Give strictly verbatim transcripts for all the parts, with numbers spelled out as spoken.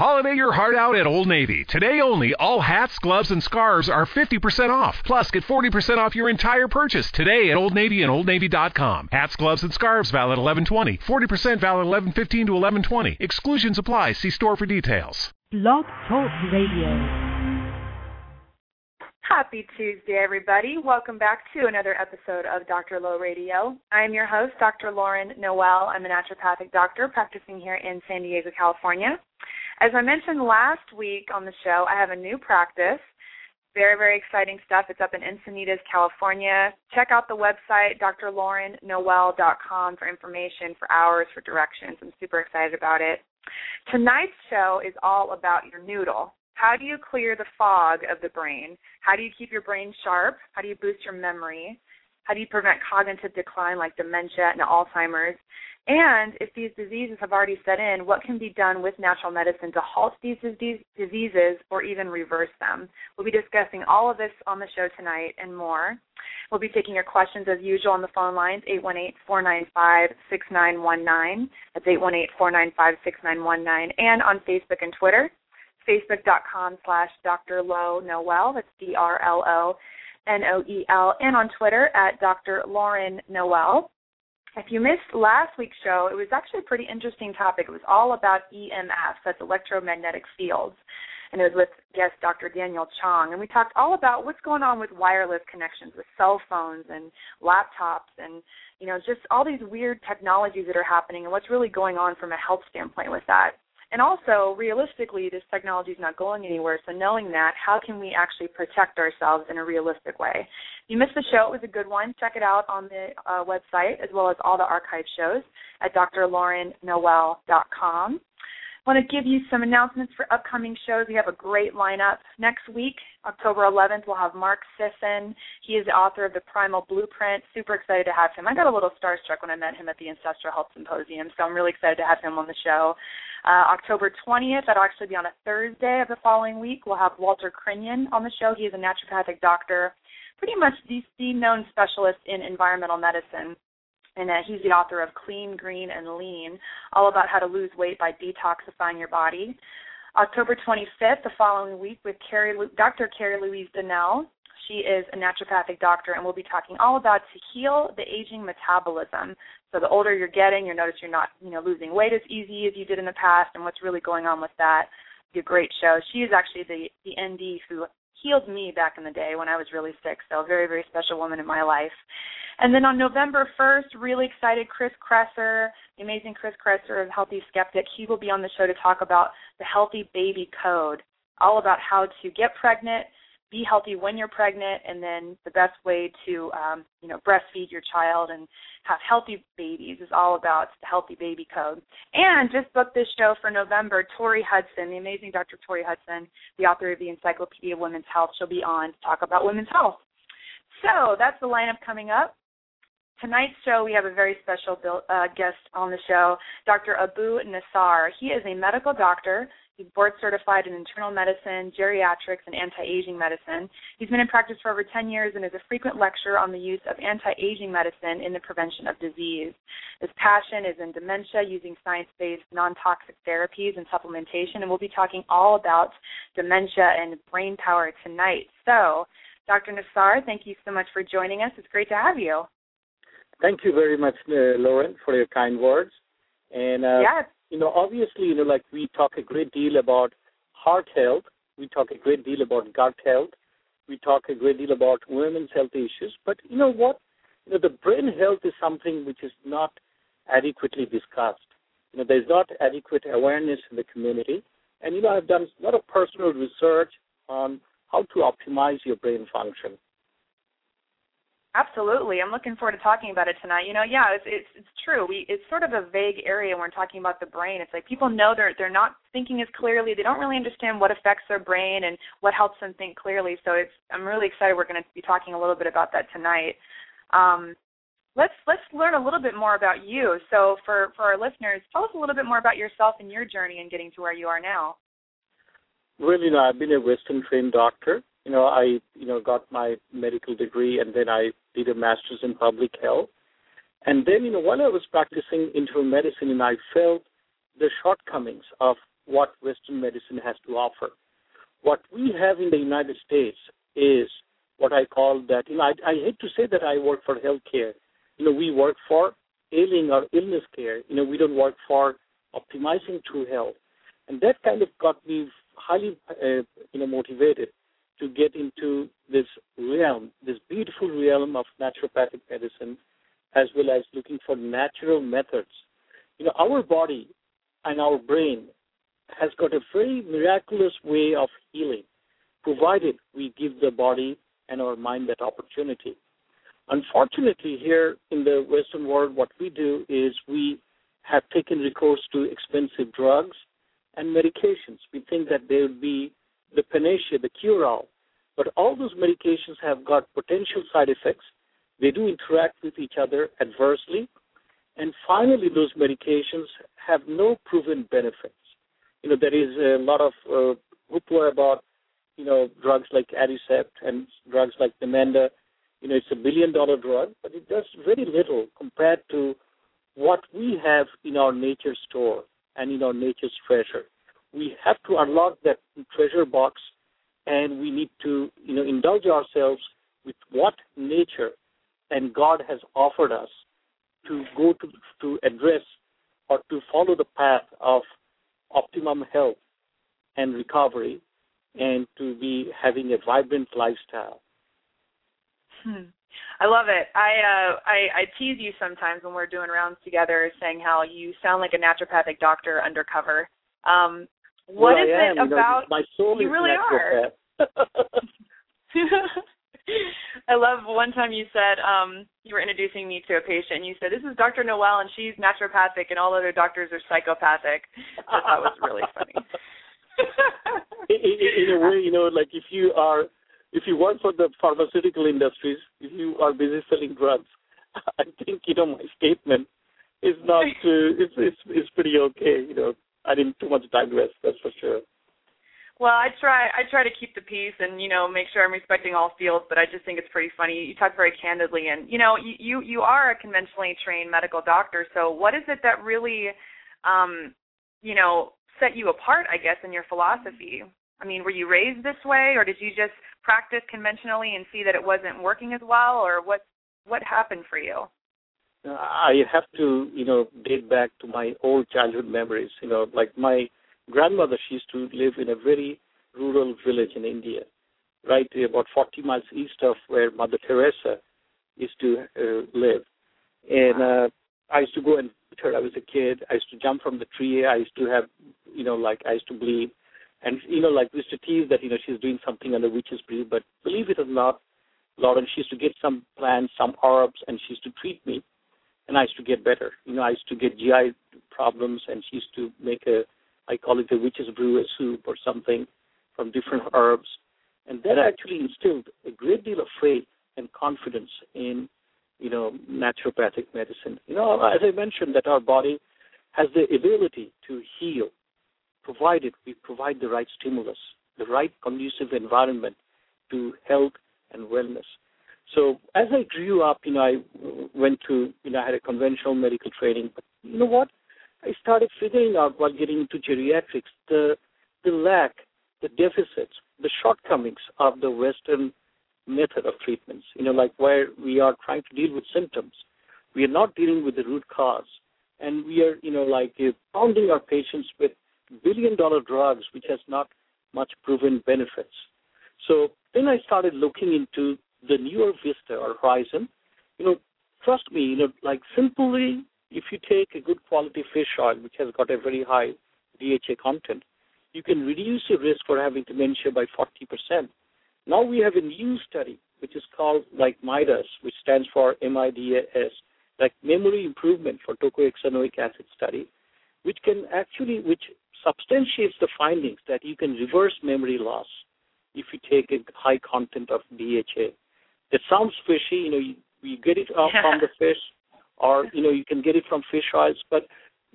Holiday your heart out at Old Navy. Today only, all hats, gloves, and scarves are fifty percent off. Plus, get forty percent off your entire purchase today at Old Navy and Old Navy dot com. Hats, gloves, and scarves valid eleven twenty. forty percent valid eleven fifteen to eleven twenty. Exclusions apply. See store for details. Blog Talk Radio. Happy Tuesday, everybody. Welcome back to another episode of Doctor Low Radio. I am your host, Doctor Lauren Noel. I'm a naturopathic doctor practicing here in San Diego, California. As I mentioned last week on the show, I have a new practice. Very, very exciting stuff. It's up in Encinitas, California. Check out the website, Dr Lauren Noel dot com, for information, for hours, for directions. I'm super excited about it. Tonight's show is all about your noodle. How do you clear the fog of the brain? How do you keep your brain sharp? How do you boost your memory? How do you prevent cognitive decline like dementia and Alzheimer's? And if these diseases have already set in, what can be done with natural medicine to halt these diseases or even reverse them? We'll be discussing all of this on the show tonight and more. We'll be taking your questions as usual on the phone lines, eight one eight, four nine five, six nine one nine. That's eight one eight, four nine five, six nine one nine. And on Facebook and Twitter. Facebook.com slash Dr. Low Noel. That's D R L O N O E L. And on Twitter at Doctor Lauren Noel. If you missed last week's show, it was actually a pretty interesting topic. It was all about E M F, that's electromagnetic fields. And it was with guest Doctor Daniel Chong. And we talked all about what's going on with wireless connections, with cell phones and laptops and, you know, just all these weird technologies that are happening and what's really going on from a health standpoint with that. And also, realistically, this technology is not going anywhere, so knowing that, how can we actually protect ourselves in a realistic way? If you missed the show, it was a good one. Check it out on the uh, website, as well as all the archive shows at Dr Lauren Noel dot com. I want to give you some announcements for upcoming shows. We have a great lineup. Next week, October eleventh, we'll have Mark Sisson. He is the author of The Primal Blueprint. Super excited to have him. I got a little starstruck when I met him at the Ancestral Health Symposium, so I'm really excited to have him on the show. Uh, October twentieth, that'll actually be on a Thursday of the following week, we'll have Walter Crinion on the show. He is a naturopathic doctor, pretty much the, the known specialist in environmental medicine. And uh, he's the author of Clean, Green, and Lean, all about how to lose weight by detoxifying your body. October twenty-fifth, the following week, with Carrie, Doctor Carrie Louise Dinell. She is a naturopathic doctor, and we'll be talking all about to heal the aging metabolism. So the older you're getting, you'll notice you're not you know, losing weight as easy as you did in the past, and what's really going on with that. It'll be a great show. She is actually the, the N D who healed me back in the day when I was really sick, so a very, very special woman in my life. And then on November first, really excited, Chris Kresser, the amazing Chris Kresser of Healthy Skeptic. He will be on the show to talk about the Healthy Baby Code, all about how to get pregnant, be healthy when you're pregnant, and then the best way to um, you know, breastfeed your child and have healthy babies is all about the Healthy Baby Code. And just booked this show for November, Tori Hudson, the amazing Doctor Tori Hudson, the author of the Encyclopedia of Women's Health. She'll be on to talk about women's health. So that's the lineup coming up. Tonight's show, we have a very special bill, uh, guest on the show, Doctor Abu Nasar. He is a medical doctor. He's board certified in internal medicine, geriatrics, and anti-aging medicine. He's been in practice for over ten years and is a frequent lecturer on the use of anti-aging medicine in the prevention of disease. His passion is in dementia, using science-based non-toxic therapies and supplementation, and we'll be talking all about dementia and brain power tonight. So, Doctor Nasar, thank you so much for joining us. It's great to have you. Thank you very much, uh, Lauren, for your kind words. And, uh, yes. you know, obviously, you know, like we talk a great deal about heart health. We talk a great deal about gut health. We talk a great deal about women's health issues. But you know what? You know, the brain health is something which is not adequately discussed. You know, there's not adequate awareness in the community. And, you know, I've done a lot of personal research on how to optimize your brain function. Absolutely. I'm looking forward to talking about it tonight. You know, yeah, it's it's, it's true. We, it's sort of a vague area when we're talking about the brain. It's like people know they're, they're not thinking as clearly. They don't really understand what affects their brain and what helps them think clearly. So it's I'm really excited we're going to be talking a little bit about that tonight. Um, let's let's learn a little bit more about you. So for, for our listeners, tell us a little bit more about yourself and your journey in getting to where you are now. Well, you know, I've been a Western-trained doctor. You know, I, you know, got my medical degree and then I did a master's in public health. And then, you know, while I was practicing internal medicine, and I felt the shortcomings of what Western medicine has to offer. What we have in the United States is what I call that, you know, I, I hate to say that I work for healthcare. You know, we work for ailing or illness care. You know, we don't work for optimizing true health. And that kind of got me highly, uh, you know, motivated to get into this realm, this beautiful realm of naturopathic medicine, as well as looking for natural methods. You know, our body and our brain has got a very miraculous way of healing, provided we give the body and our mind that opportunity. Unfortunately, here in the Western world, what we do is we have taken recourse to expensive drugs and medications. We think that they would be the panacea, the cure-all. But all those medications have got potential side effects. They do interact with each other adversely. And finally, those medications have no proven benefits. You know, there is a lot of uh, hoopla about, you know, drugs like Aricept and drugs like Namenda. You know, it's a billion-dollar drug, but it does very little compared to what we have in our nature's store and in our nature's treasure. We have to unlock that treasure box, and we need to, you know, indulge ourselves with what nature and God has offered us to go to, to address or to follow the path of optimum health and recovery and to be having a vibrant lifestyle. Hmm. I love it. I, uh, I I tease you sometimes when we're doing rounds together saying how you sound like a naturopathic doctor undercover. Um, what well, is I it am. About you, know, my soul you is really naturopath. Are. I love one time you said um, you were introducing me to a patient and you said, this is Doctor Noel and she's naturopathic and all other doctors are psychopathic. I thought that was really funny. in, in, in a way, you know, like if you are If you work for the pharmaceutical industries, if you are busy selling drugs, I think, you know, my statement is not, too, it's, it's it's pretty okay, you know. I didn't too much digress, that's for sure. Well, I try I try to keep the peace and, you know, make sure I'm respecting all fields, but I just think it's pretty funny. You talk very candidly and, you know, you, you, you are a conventionally trained medical doctor, so what is it that really, um, you know, set you apart, I guess, in your philosophy? I mean, were you raised this way, or did you just practice conventionally and see that it wasn't working as well, or what what happened for you? I have to, you know, date back to my old childhood memories. You know, like my grandmother, she used to live in a very rural village in India, right, about forty miles east of where Mother Teresa used to uh, live. And uh, I used to go and visit her. I was a kid. I used to jump from the tree. I used to have, you know, like I used to bleed. And, you know, like we used to tease that, you know, she's doing something under witch's brew, but believe it or not, Lauren, she used to get some plants, some herbs, and she used to treat me, and I used to get better. You know, I used to get G I problems, and she used to make a, I call it a witch's brew, a soup or something from different herbs. And that actually instilled a great deal of faith and confidence in, you know, naturopathic medicine. You know, as I mentioned, that our body has the ability to heal, provided we provide the right stimulus, the right conducive environment to health and wellness. So as I grew up, you know, I went to, you know, I had a conventional medical training. But you know what? I started figuring out while getting into geriatrics the the lack, the deficits, the shortcomings of the Western method of treatments, you know, like where we are trying to deal with symptoms. We are not dealing with the root cause. And we are, you know, like pounding our patients with billion-dollar drugs, which has not much proven benefits. So then I started looking into the newer vista or horizon. You know, trust me, you know, like simply if you take a good quality fish oil, which has got a very high D H A content, you can reduce your risk for having dementia by forty percent. Now we have a new study, which is called like MIDAS, which stands for M I D A S, like Memory Improvement for Tocohexanoic Acid Study, which can actually, which substantiates the findings that you can reverse memory loss if you take a high content of D H A. That sounds fishy, you know, you, you get it off yeah. from the fish or, you know, you can get it from fish oils, but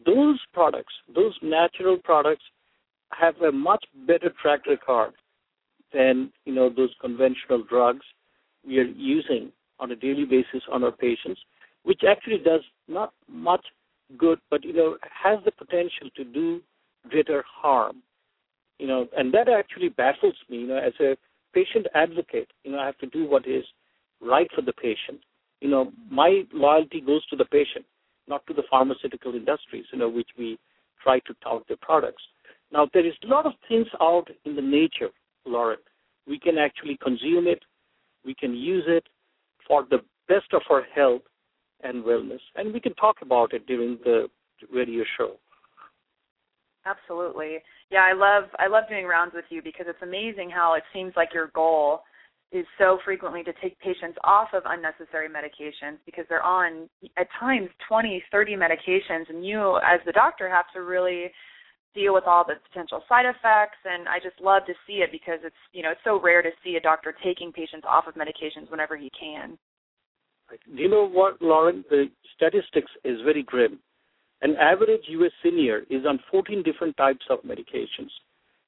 those products, those natural products have a much better track record than, you know, those conventional drugs we are using on a daily basis on our patients, which actually does not much good, but, you know, has the potential to do greater harm. You know, and that actually baffles me. You know, as a patient advocate, you know, I have to do what is right for the patient. You know, my loyalty goes to the patient, not to the pharmaceutical industries, you know, which we try to tout their products. Now, there is a lot of things out in the nature, Lauren. We can actually consume it. We can use it for the best of our health and wellness. And we can talk about it during the radio show. Absolutely. Yeah, I love I love doing rounds with you because it's amazing how it seems like your goal is so frequently to take patients off of unnecessary medications because they're on, at times, twenty, thirty medications, and you, as the doctor, have to really deal with all the potential side effects, and I just love to see it because it's, you know, it's so rare to see a doctor taking patients off of medications whenever he can. Do you know what, Lauren? The statistics is very grim. An average U S senior is on fourteen different types of medications.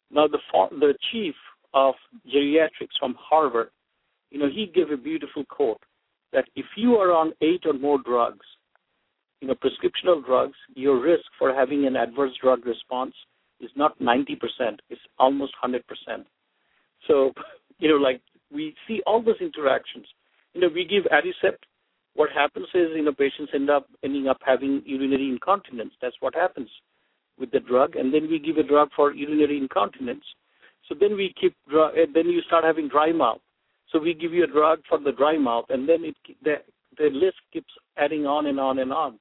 Now, the the chief of geriatrics from Harvard, you know, he gave a beautiful quote that if you are on eight or more drugs, you know, prescriptional drugs, your risk for having an adverse drug response is not ninety percent. It's almost one hundred percent. So, you know, like we see all those interactions. You know, we give Aricept. What happens is, you know, patients end up ending up having urinary incontinence. That's what happens with the drug. And then we give a drug for urinary incontinence. So then we keep dr- then you start having dry mouth. So we give you a drug for the dry mouth, and then it the the list keeps adding on and on and on.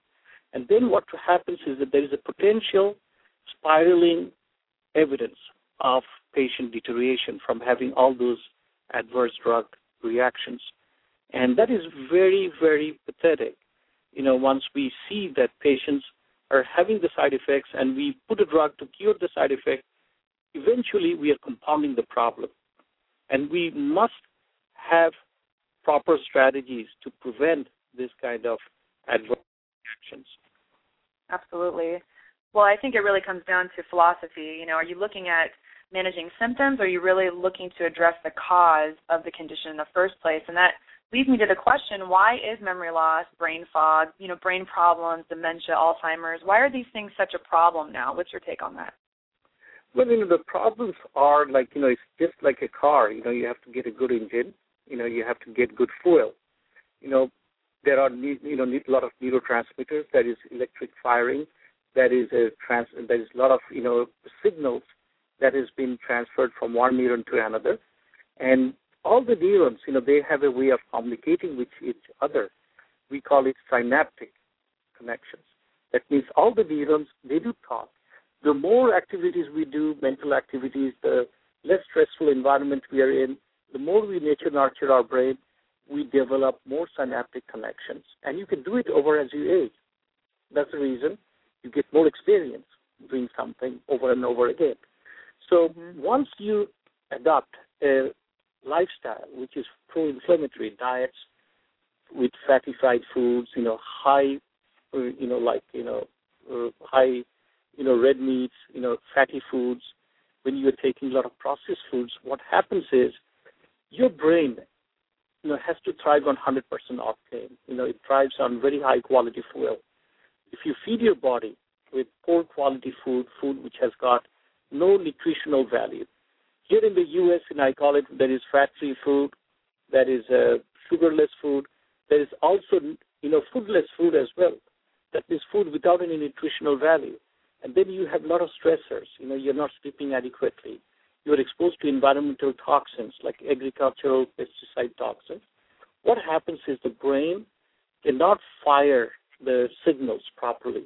And then what happens is that there is a potential spiraling evidence of patient deterioration from having all those adverse drug reactions. And that is very, very pathetic. You know, once we see that patients are having the side effects and we put a drug to cure the side effect, eventually we are compounding the problem. And we must have proper strategies to prevent this kind of adverse reactions. Absolutely. Well, I think it really comes down to philosophy. You know, are you looking at managing symptoms, or are you really looking to address the cause of the condition in the first place? And that leads me to the question, why is memory loss, brain fog, you know, brain problems, dementia, Alzheimer's, why are these things such a problem now? What's your take on that? Well, you know, the problems are like, you know, it's just like a car. You know, you have to get a good engine. You know, you have to get good fuel. You know, there are, you know, a lot of neurotransmitters. That is electric firing. That is a trans. There is a lot of, you know, signals that has been transferred from one neuron to another. And all the neurons, you know, they have a way of communicating with each other. We call it synaptic connections. That means all the neurons, they do talk. The more activities we do, mental activities, the less stressful environment we are in, the more we nature nurture our brain, we develop more synaptic connections. And you can do it over as you age. That's the reason you get more experience doing something over and over again. So once you adopt a lifestyle, which is pro-inflammatory diets with fatty fried foods, you know, high, you know, like, you know, uh, high, you know, red meats, you know, fatty foods, when you're taking a lot of processed foods, what happens is your brain, you know, has to thrive on one hundred percent octane. You know, it thrives on very high quality fuel. If you feed your body with poor quality food, food which has got no nutritional value. Here in the U S, and I call it, there is fat-free food, there is uh, sugarless food, there is also, you know, foodless food as well. That is food without any nutritional value. And then you have a lot of stressors. You know, you're not sleeping adequately. You're exposed to environmental toxins like agricultural pesticide toxins. What happens is the brain cannot fire the signals properly.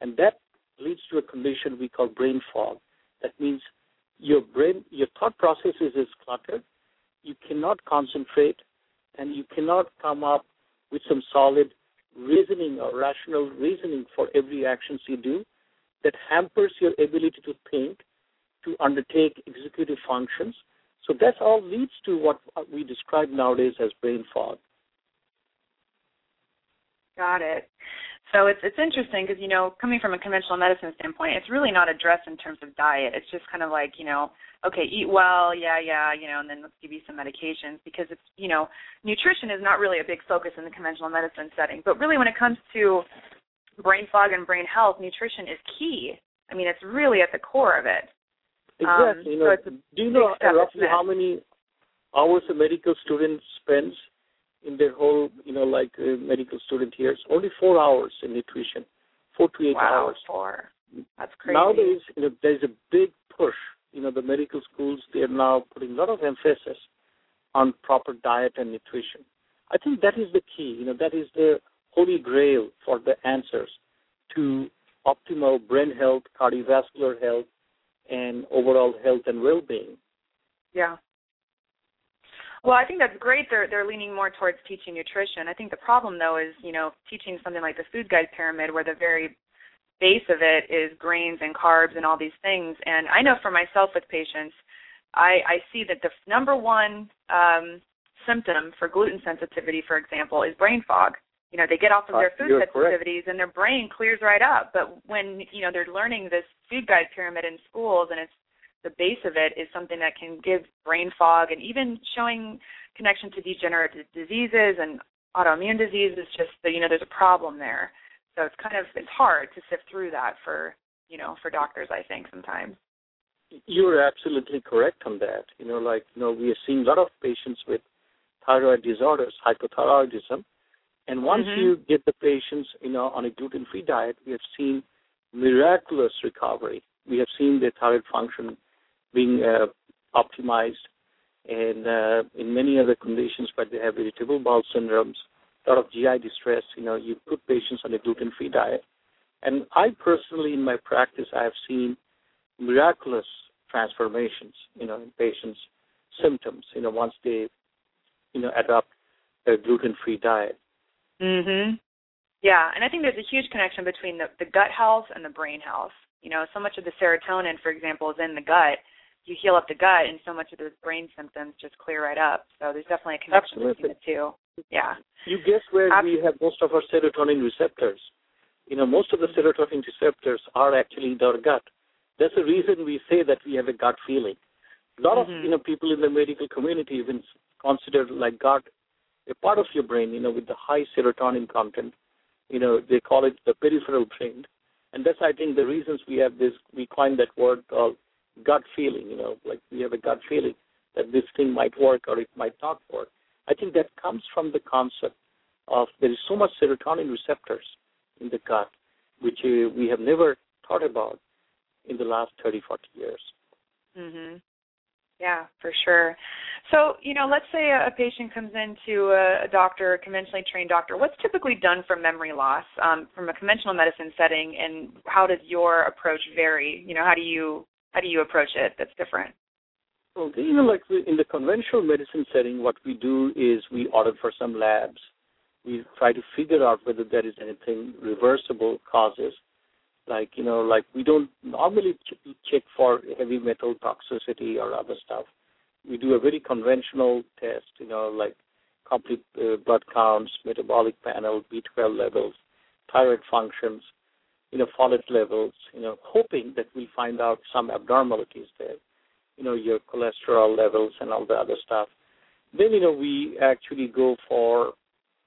And that leads to a condition we call brain fog. That means your brain, your thought processes is cluttered. You cannot concentrate, and you cannot come up with some solid reasoning or rational reasoning for every actions you do. That hampers your ability to think, to undertake executive functions. So that all leads to what we describe nowadays as brain fog. Got it. So it's it's interesting because, you know, coming from a conventional medicine standpoint, it's really not addressed in terms of diet. It's just kind of like, you know, okay, eat well, yeah, yeah, you know, and then let's give you some medications because it's, you know, nutrition is not really a big focus in the conventional medicine setting. But really when it comes to brain fog and brain health, nutrition is key. I mean, it's really at the core of it. Exactly. Um, you know, so do you know roughly how many hours a medical student spends in their whole, you know, like uh, medical student years? Only four hours in nutrition, four to eight wow, hours. Four. That's crazy. Nowadays, you know, there's a big push. You know, the medical schools, they are now putting a lot of emphasis on proper diet and nutrition. I think that is the key. You know, that is the holy grail for the answers to optimal brain health, cardiovascular health, and overall health and well-being. Yeah. Well, I think that's great. They're they're leaning more towards teaching nutrition. I think the problem, though, is, you know, teaching something like the food guide pyramid where the very base of it is grains and carbs and all these things. And I know for myself with patients, I, I see that the number one um, symptom for gluten sensitivity, for example, is brain fog. You know, they get off of their food You're sensitivities correct. And their brain clears right up. But when, you know, they're learning this food guide pyramid in schools and it's the base of it is something that can give brain fog and even showing connection to degenerative diseases and autoimmune diseases, just that, you know, there's a problem there. So it's kind of, it's hard to sift through that for, you know, for doctors, I think, sometimes. You're absolutely correct on that. You know, like, you know, we are seeing a lot of patients with thyroid disorders, hypothyroidism. And once mm-hmm. you get the patients, you know, on a gluten-free diet, we have seen miraculous recovery. We have seen the thyroid function being uh, optimized and uh, in many other conditions, but they have irritable bowel syndromes, a lot of G I distress. You know, you put patients on a gluten-free diet. And I personally, in my practice, I have seen miraculous transformations, you know, in patients' symptoms, you know, once they, you know, adopt a gluten-free diet. Mhm. Yeah, and I think there's a huge connection between the, the gut health and the brain health. You know, so much of the serotonin, for example, is in the gut. You heal up the gut, and so much of those brain symptoms just clear right up. So there's definitely a connection Absolutely. Between the two. Yeah. You guess where Ab- we have most of our serotonin receptors. You know, most of the serotonin receptors are actually in our gut. That's the reason we say that we have a gut feeling. A lot mm-hmm. of, you know, people in the medical community even consider like gut a part of your brain, you know, with the high serotonin content, you know, they call it the peripheral brain. And that's, I think, the reasons we have this, we coined that word called gut feeling, you know, like we have a gut feeling that this thing might work or it might not work. I think that comes from the concept of there is so much serotonin receptors in the gut, which uh, we have never thought about in the last thirty, forty years. Mm-hmm. Yeah, for sure. So, you know, let's say a patient comes in to a doctor, a conventionally trained doctor. What's typically done for memory loss um, from a conventional medicine setting, and how does your approach vary? You know, how do you how do you approach it that's different? Well, you know, like in the conventional medicine setting, what we do is we order for some labs. We try to figure out whether there is anything reversible causes. Like, you know, like we don't normally check for heavy metal toxicity or other stuff. We do a very conventional test, you know, like complete uh, blood counts, metabolic panel, B twelve levels, thyroid functions, you know, folate levels, you know, hoping that we'll find out some abnormalities there, you know, your cholesterol levels and all the other stuff. Then, you know, we actually go for,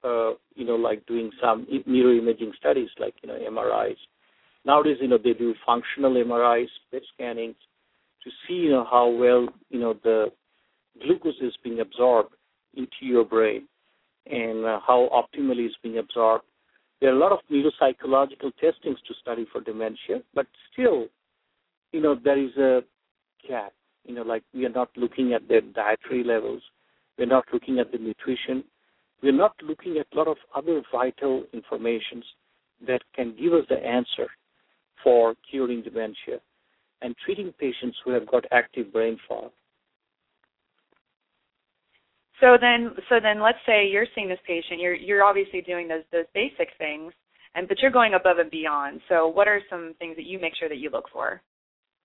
uh, you know, like doing some neuroimaging studies like, you know, M R Is. Nowadays, you know, they do functional M R Is, P E T scanning, to see, you know, how well, you know, the glucose is being absorbed into your brain and uh, how optimally it's being absorbed. There are a lot of neuropsychological testings to study for dementia, but still, you know, there is a gap. You know, like we are not looking at their dietary levels. We're not looking at the nutrition. We're not looking at a lot of other vital information that can give us the answer for curing dementia and treating patients who have got active brain fog. So then, so then, let's say you're seeing this patient. You're you're obviously doing those those basic things, and but you're going above and beyond. So what are some things that you make sure that you look for?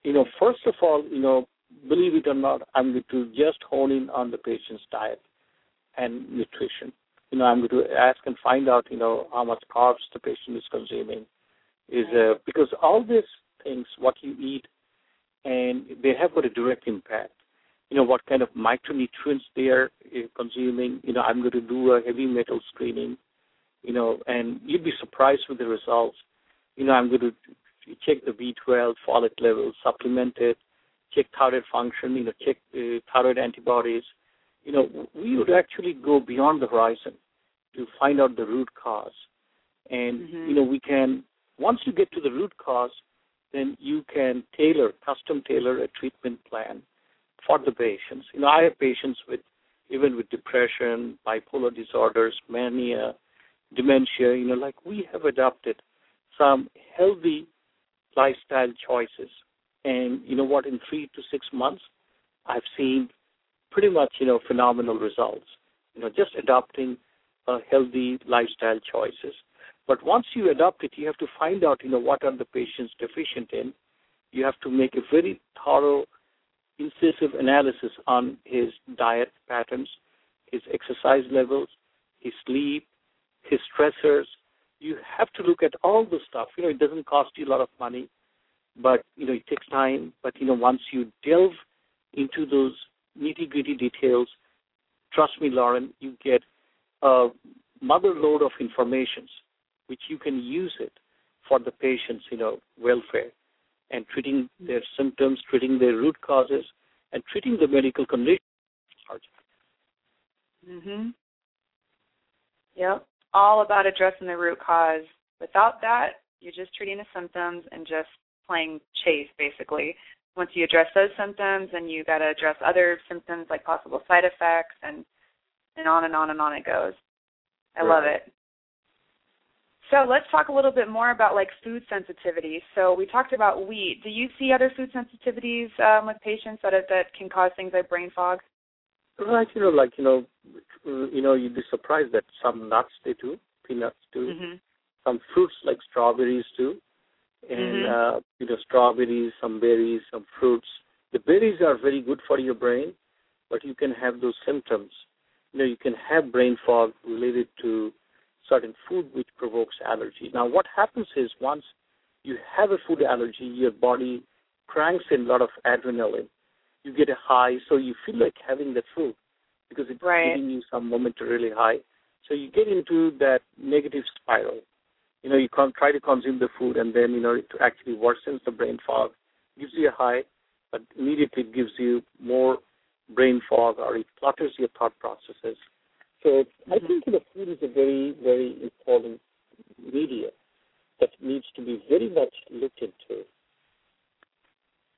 You know, first of all, you know, believe it or not, I'm going to just hone in on the patient's diet and nutrition. You know, I'm going to ask and find out, you know, how much carbs the patient is consuming. Is uh, because all these things, what you eat, and they have got a direct impact. You know, what kind of micronutrients they are consuming. You know, I'm going to do a heavy metal screening, you know, and you'd be surprised with the results. You know, I'm going to We checked the B twelve, folate levels, supplemented, checked thyroid function, you know, checked uh, thyroid antibodies. You know, we would actually go beyond the horizon to find out the root cause. And, mm-hmm. you know, we can, once you get to the root cause, then you can tailor, custom tailor a treatment plan for the patients. You know, I have patients with, even with depression, bipolar disorders, mania, dementia, you know, like we have adopted some healthy lifestyle choices. And you know what, in three to six months, I've seen pretty much, you know, phenomenal results, you know, just adopting uh, healthy lifestyle choices. But once you adopt it, you have to find out, you know, what are the patients deficient in. You have to make a very thorough, incisive analysis on his diet patterns, his exercise levels, his sleep, his stressors. You have to look at all the stuff. You know, it doesn't cost you a lot of money, but, you know, it takes time. But, you know, once you delve into those nitty-gritty details, trust me, Lauren, you get a mother load of information, which you can use it for the patient's, you know, welfare and treating their symptoms, treating their root causes, and treating the medical condition. Mm-hmm. Yep. All about addressing the root cause. Without that, you're just treating the symptoms and just playing chase, basically. Once you address those symptoms, then you got to address other symptoms like possible side effects, and, and on and on and on it goes. I right. love it. So let's talk a little bit more about, like, food sensitivity. So we talked about wheat. Do you see other food sensitivities um, with patients that that can cause things like brain fog? Right, you know, like, you know, you know, you'd be surprised that some nuts they do, peanuts do, mm-hmm. some fruits like strawberries do, and, mm-hmm. uh, you know, strawberries, some berries, some fruits. The berries are very good for your brain, but you can have those symptoms. You know, you can have brain fog related to certain food which provokes allergy. Now, what happens is once you have a food allergy, your body cranks in a lot of adrenaline. You get a high, so you feel like having the food because it's right. giving you some momentarily high. So you get into that negative spiral. You know, you can try to consume the food, and then, you know, it actually worsens the brain fog, gives you a high, but immediately it gives you more brain fog, or it clutters your thought processes. So I think the food is a very, very important media that needs to be very much looked into.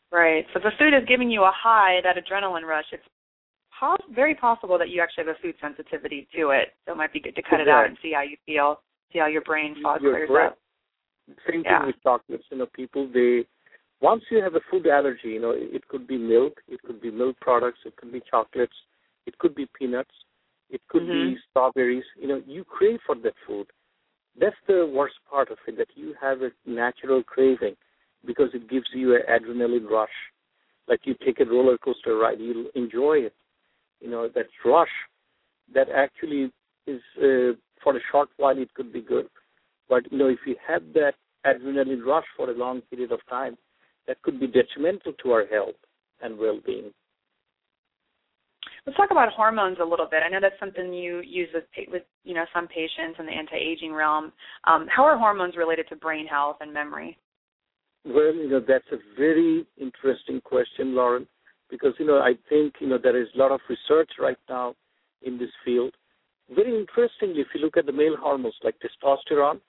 Right. So if the food is giving you a high, that adrenaline rush, it's pos- very possible that you actually have a food sensitivity to it. So it might be good to cut exactly. it out and see how you feel, see how your brain fog your clears breath. Up. Same yeah. thing with chocolates. You know, people, they once you have a food allergy, you know, it could be milk, it could be milk products, it could be chocolates, it could be peanuts. It could mm-hmm. be strawberries. You know, you crave for that food. That's the worst part of it, that you have a natural craving because it gives you an adrenaline rush. Like you take a roller coaster ride, you enjoy it. You know, that rush that actually is uh, for a short while it could be good. But, you know, if you have that adrenaline rush for a long period of time, that could be detrimental to our health and well-being. Let's talk about hormones a little bit. I know that's something you use with, with you know, some patients in the anti-aging realm. Um, how are hormones related to brain health and memory? Well, you know, that's a very interesting question, Lauren, because, you know, I think, you know, there is a lot of research right now in this field. Very interestingly, if you look at the male hormones like testosterone,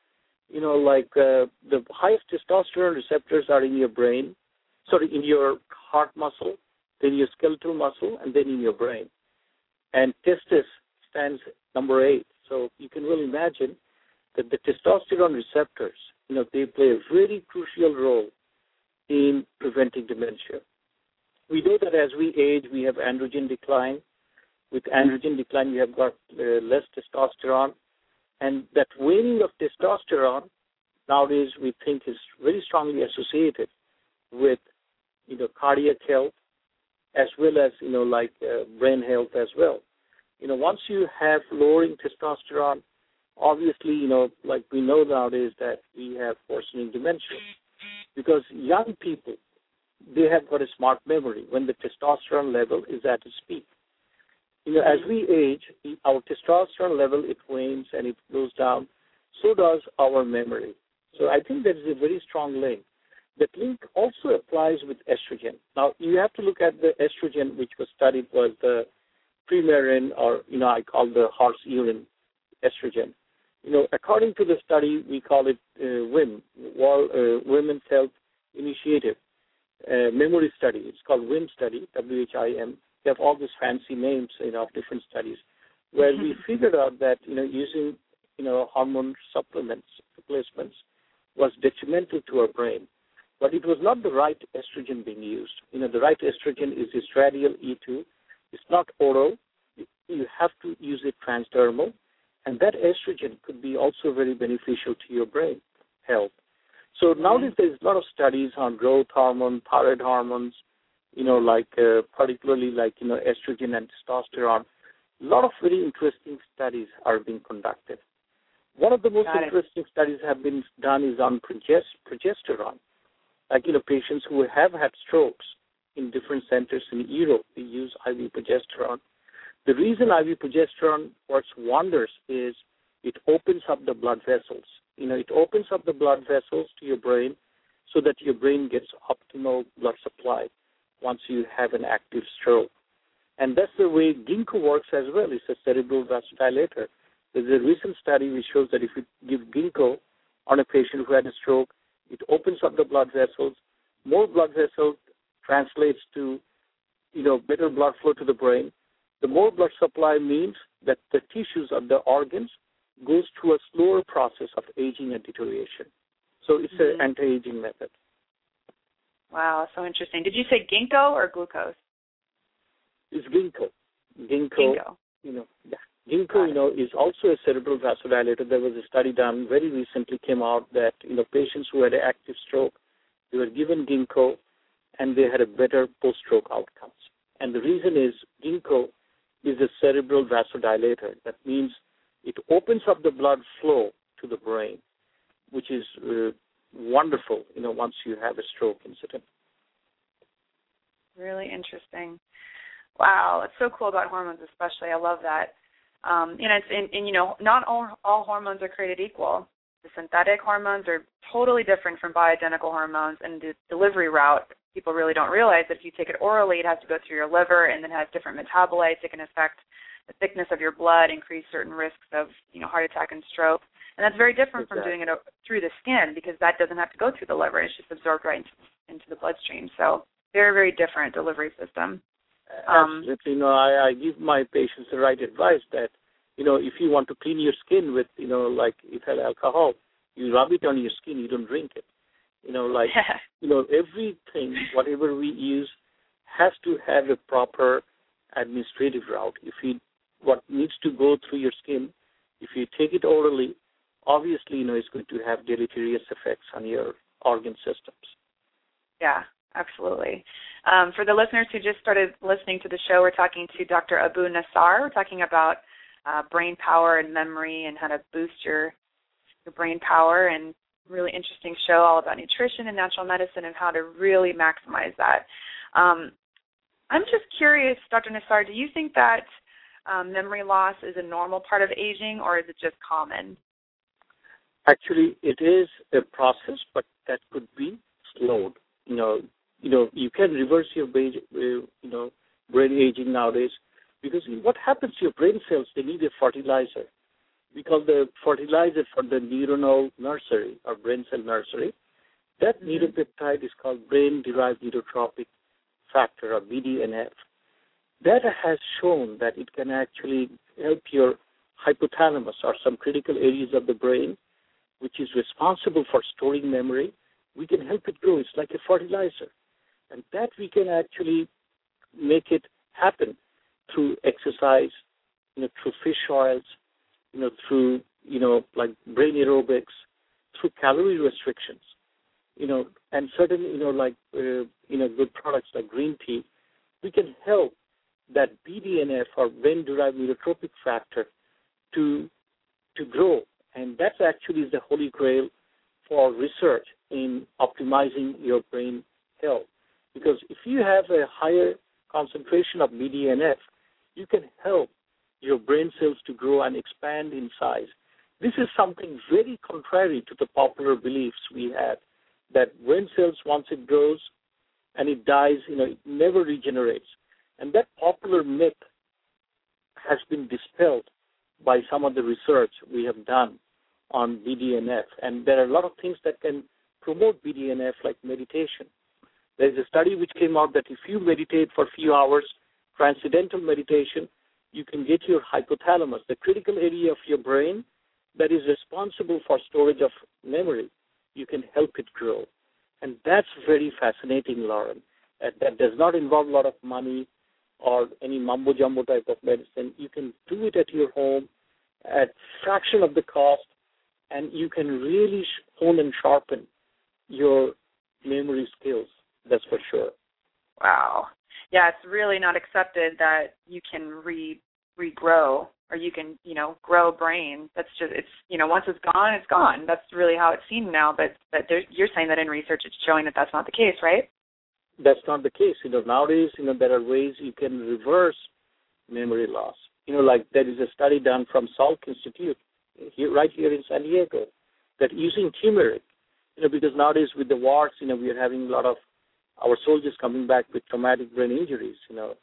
you know, like uh, the highest testosterone receptors are in your brain, sorry, in your heart muscle, then your skeletal muscle, and then in your brain. And testis stands number eight. So you can really imagine that the testosterone receptors, you know, they play a very crucial role in preventing dementia. We know that as we age, we have androgen decline. With androgen decline, we have got uh, less testosterone. And that waning of testosterone nowadays we think is very strongly associated with, you know, cardiac health, as well as, you know, like uh, brain health as well. You know, once you have lowering testosterone, obviously, you know, like we know nowadays that we have worsening dementia because young people, they have got a smart memory when the testosterone level is at its peak. You know, as we age, our testosterone level, it wanes and it goes down. So does our memory. So I think that is a very strong link. That link also applies with estrogen. Now, you have to look at the estrogen, which was studied was the Premarin, or, you know, I call the horse urine estrogen. You know, according to the study, we call it uh, WHIM, World, uh, Women's Health Initiative, uh, memory study. It's called WHIM study, W H I M. They have all these fancy names, you know, of different studies, where we figured out that, you know, using, you know, hormone supplements, replacements, was detrimental to our brain. But it was not the right estrogen being used. You know, the right estrogen is estradiol E two. It's not oral. You have to use it transdermal. And that estrogen could be also very beneficial to your brain health. So nowadays there's a lot of studies on growth hormone, thyroid hormones, you know, like uh, particularly like, you know, estrogen and testosterone. A lot of very interesting studies are being conducted. One of the most Got interesting it. studies have been done is on progest- progesterone. Like, you know, patients who have had strokes in different centers in Europe, they use I V progesterone. The reason I V progesterone works wonders is it opens up the blood vessels. You know, it opens up the blood vessels to your brain so that your brain gets optimal blood supply once you have an active stroke. And that's the way ginkgo works as well. It's a cerebral vasodilator. There's a recent study which shows that if you give ginkgo on a patient who had a stroke, it opens up the blood vessels. More blood vessels translates to, you know, better blood flow to the brain. The more blood supply means that the tissues of the organs goes through a slower process of aging and deterioration. So it's mm-hmm. an anti-aging method. Wow, so interesting. Did you say ginkgo or glucose? It's ginkgo. Ginkgo. Ginkgo. You know, yeah. Ginkgo, you know, is also a cerebral vasodilator. There was a study done very recently came out that, you know, patients who had an active stroke, they were given ginkgo and they had a better post-stroke outcomes. And the reason is ginkgo is a cerebral vasodilator. That means it opens up the blood flow to the brain, which is uh, wonderful, you know, once you have a stroke incident. Really interesting. Wow, it's so cool about hormones especially. I love that. Um, and, it's, and, and, you know, not all, all hormones are created equal. The synthetic hormones are totally different from bioidentical hormones, and the delivery route, people really don't realize that if you take it orally, it has to go through your liver and then has different metabolites. It can affect the thickness of your blood, increase certain risks of, you know, heart attack and stroke. And that's very different exactly. from doing it through the skin, because that doesn't have to go through the liver. It's just absorbed right into, into the bloodstream. So very, very different delivery system. Um, Absolutely. You know, I, I give my patients the right advice that, you know, if you want to clean your skin with, you know, like ethyl alcohol, you rub it on your skin, you don't drink it. You know, like, you know, everything, whatever we use, has to have a proper administrative route. If you, what needs to go through your skin, if you take it orally, obviously, you know, it's going to have deleterious effects on your organ systems. Yeah. Absolutely. Um, for the listeners who just started listening to the show, we're talking to Doctor Abu Nasar. We're talking about uh, brain power and memory and how to boost your, your brain power, and really interesting show all about nutrition and natural medicine and how to really maximize that. Um, I'm just curious, Doctor Nasar, do you think that um, memory loss is a normal part of aging, or is it just common? Actually, it is a process, but that could be slowed. You know, You know, you can reverse your brain, you know, brain aging nowadays, because what happens to your brain cells, they need a fertilizer. We call the fertilizer for the neuronal nursery or brain cell nursery. That mm-hmm. neuropeptide is called brain-derived neurotropic factor, or B D N F. That has shown that it can actually help your hypothalamus, or some critical areas of the brain, which is responsible for storing memory. We can help it grow. It's like a fertilizer. And that we can actually make it happen through exercise, you know, through fish oils, you know, through, you know, like brain aerobics, through calorie restrictions, you know, and certain, you know, like, uh, you know, good products like green tea. We can help that B D N F, or brain-derived neurotropic factor, to to grow. And that actually is the holy grail for research in optimizing your brain health. Because if you have a higher concentration of B D N F, you can help your brain cells to grow and expand in size. This is something very contrary to the popular beliefs we had that brain cells, once it grows and it dies, you know, it never regenerates. And that popular myth has been dispelled by some of the research we have done on B D N F. And there are a lot of things that can promote B D N F, like meditation. There's a study which came out that if you meditate for a few hours, transcendental meditation, you can get your hypothalamus, the critical area of your brain that is responsible for storage of memory. You can help it grow. And that's very fascinating, Lauren. Uh, that does not involve a lot of money or any mumbo-jumbo type of medicine. You can do it at your home at fraction of the cost, and you can really hone and sharpen your memory skills, that's for sure. Wow. Yeah, it's really not accepted that you can re regrow or you can, you know, grow brains. That's just, it's, you know, once it's gone, it's gone. That's really how it's seen now, but, but you're saying that in research it's showing that that's not the case, right? That's not the case. You know, nowadays, you know, there are ways you can reverse memory loss. You know, like there is a study done from Salk Institute here, right here in San Diego, that using turmeric, you know, because nowadays with the wars, you know, we are having a lot of our soldiers coming back with traumatic brain injuries, you know,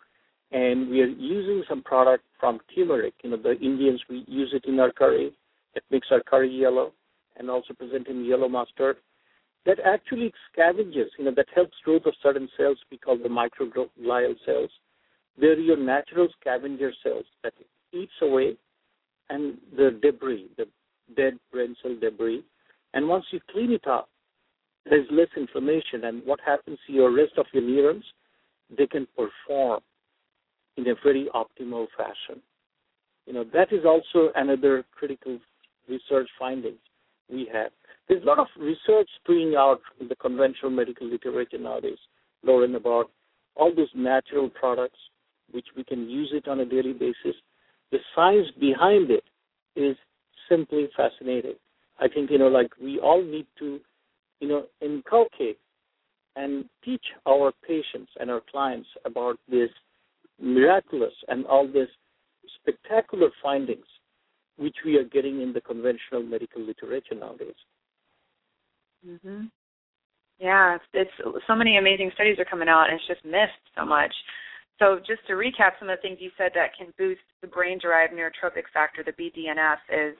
and we are using some product from turmeric. You know, the Indians, we use it in our curry. It makes our curry yellow and also present in yellow mustard. That actually scavenges, you know, that helps growth of certain cells we call the microglial cells. They're your natural scavenger cells that eats away and the debris, the dead brain cell debris. And once you clean it up, there's less inflammation. And what happens to your rest of your neurons, they can perform in a very optimal fashion. You know, that is also another critical research finding we have. There's a lot of research springing out in the conventional medical literature nowadays, Lauren, about all those natural products, which we can use it on a daily basis. The science behind it is simply fascinating. I think, you know, like we all need to, you know, inculcate and teach our patients and our clients about this miraculous and all these spectacular findings which we are getting in the conventional medical literature nowadays. Mm-hmm. Yeah, it's, it's so many amazing studies are coming out, and it's just missed so much. So just to recap some of the things you said that can boost the brain-derived neurotropic factor, the B D N F, is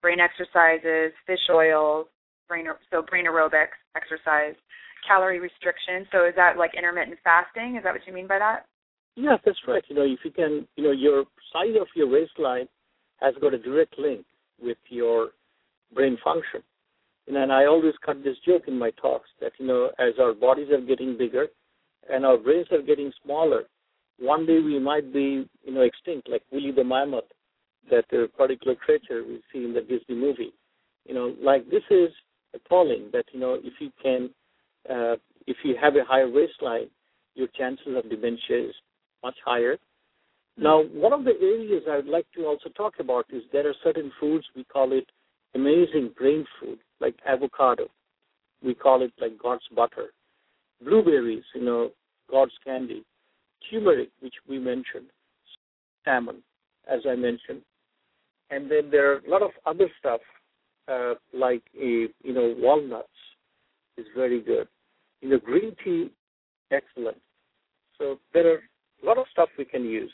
brain exercises, fish oils, brain so brain aerobics, exercise, calorie restriction. So is that like intermittent fasting? Is that what you mean by that? Yeah, that's right. You know, if you can, you know, your size of your waistline has got a direct link with your brain function. And then I always cut this joke in my talks that, you know, as our bodies are getting bigger and our brains are getting smaller, one day we might be, you know, extinct, like Willie the Mammoth, that uh, particular creature we see in the Disney movie. You know, like this is appalling that, you know, if you can, uh, if you have a higher waistline, your chances of dementia is much higher. Now, one of the areas I would like to also talk about is there are certain foods, we call it amazing brain food, like avocado. We call it like God's butter. Blueberries, you know, God's candy. Turmeric, which we mentioned. Salmon, as I mentioned. And then there are a lot of other stuff, uh, like, a, you know, walnuts is very good. You know, green tea, excellent. So there are a lot of stuff we can use.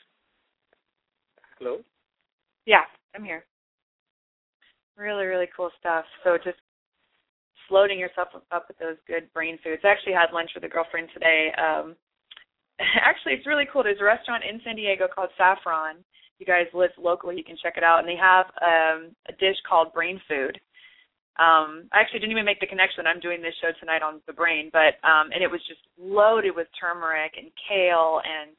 Hello? Yeah, I'm here. Really, really cool stuff. So just loading yourself up with those good brain foods. I actually had lunch with a girlfriend today. Um, actually, it's really cool. There's a restaurant in San Diego called Saffron. You guys live locally, you can check it out. And they have um, a dish called brain food. Um, I actually didn't even make the connection. I'm doing this show tonight on the brain, but um, and it was just loaded with turmeric and kale and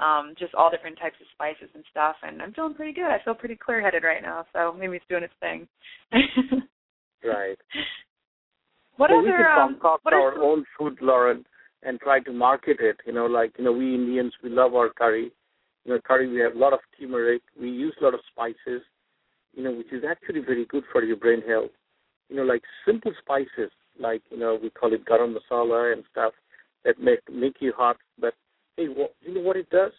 Um, just all different types of spices and stuff, and I'm feeling pretty good. I feel pretty clear-headed right now, so maybe it's doing its thing. Right. What so other? We can um, concoct what our is... own food, Lauren, and try to market it. You know, like you know, we Indians, we love our curry. You know, curry. We have a lot of turmeric. We use a lot of spices. You know, which is actually very good for your brain health. You know, like simple spices, like you know, we call it garam masala and stuff that make make you hot, but hey, you know what it does?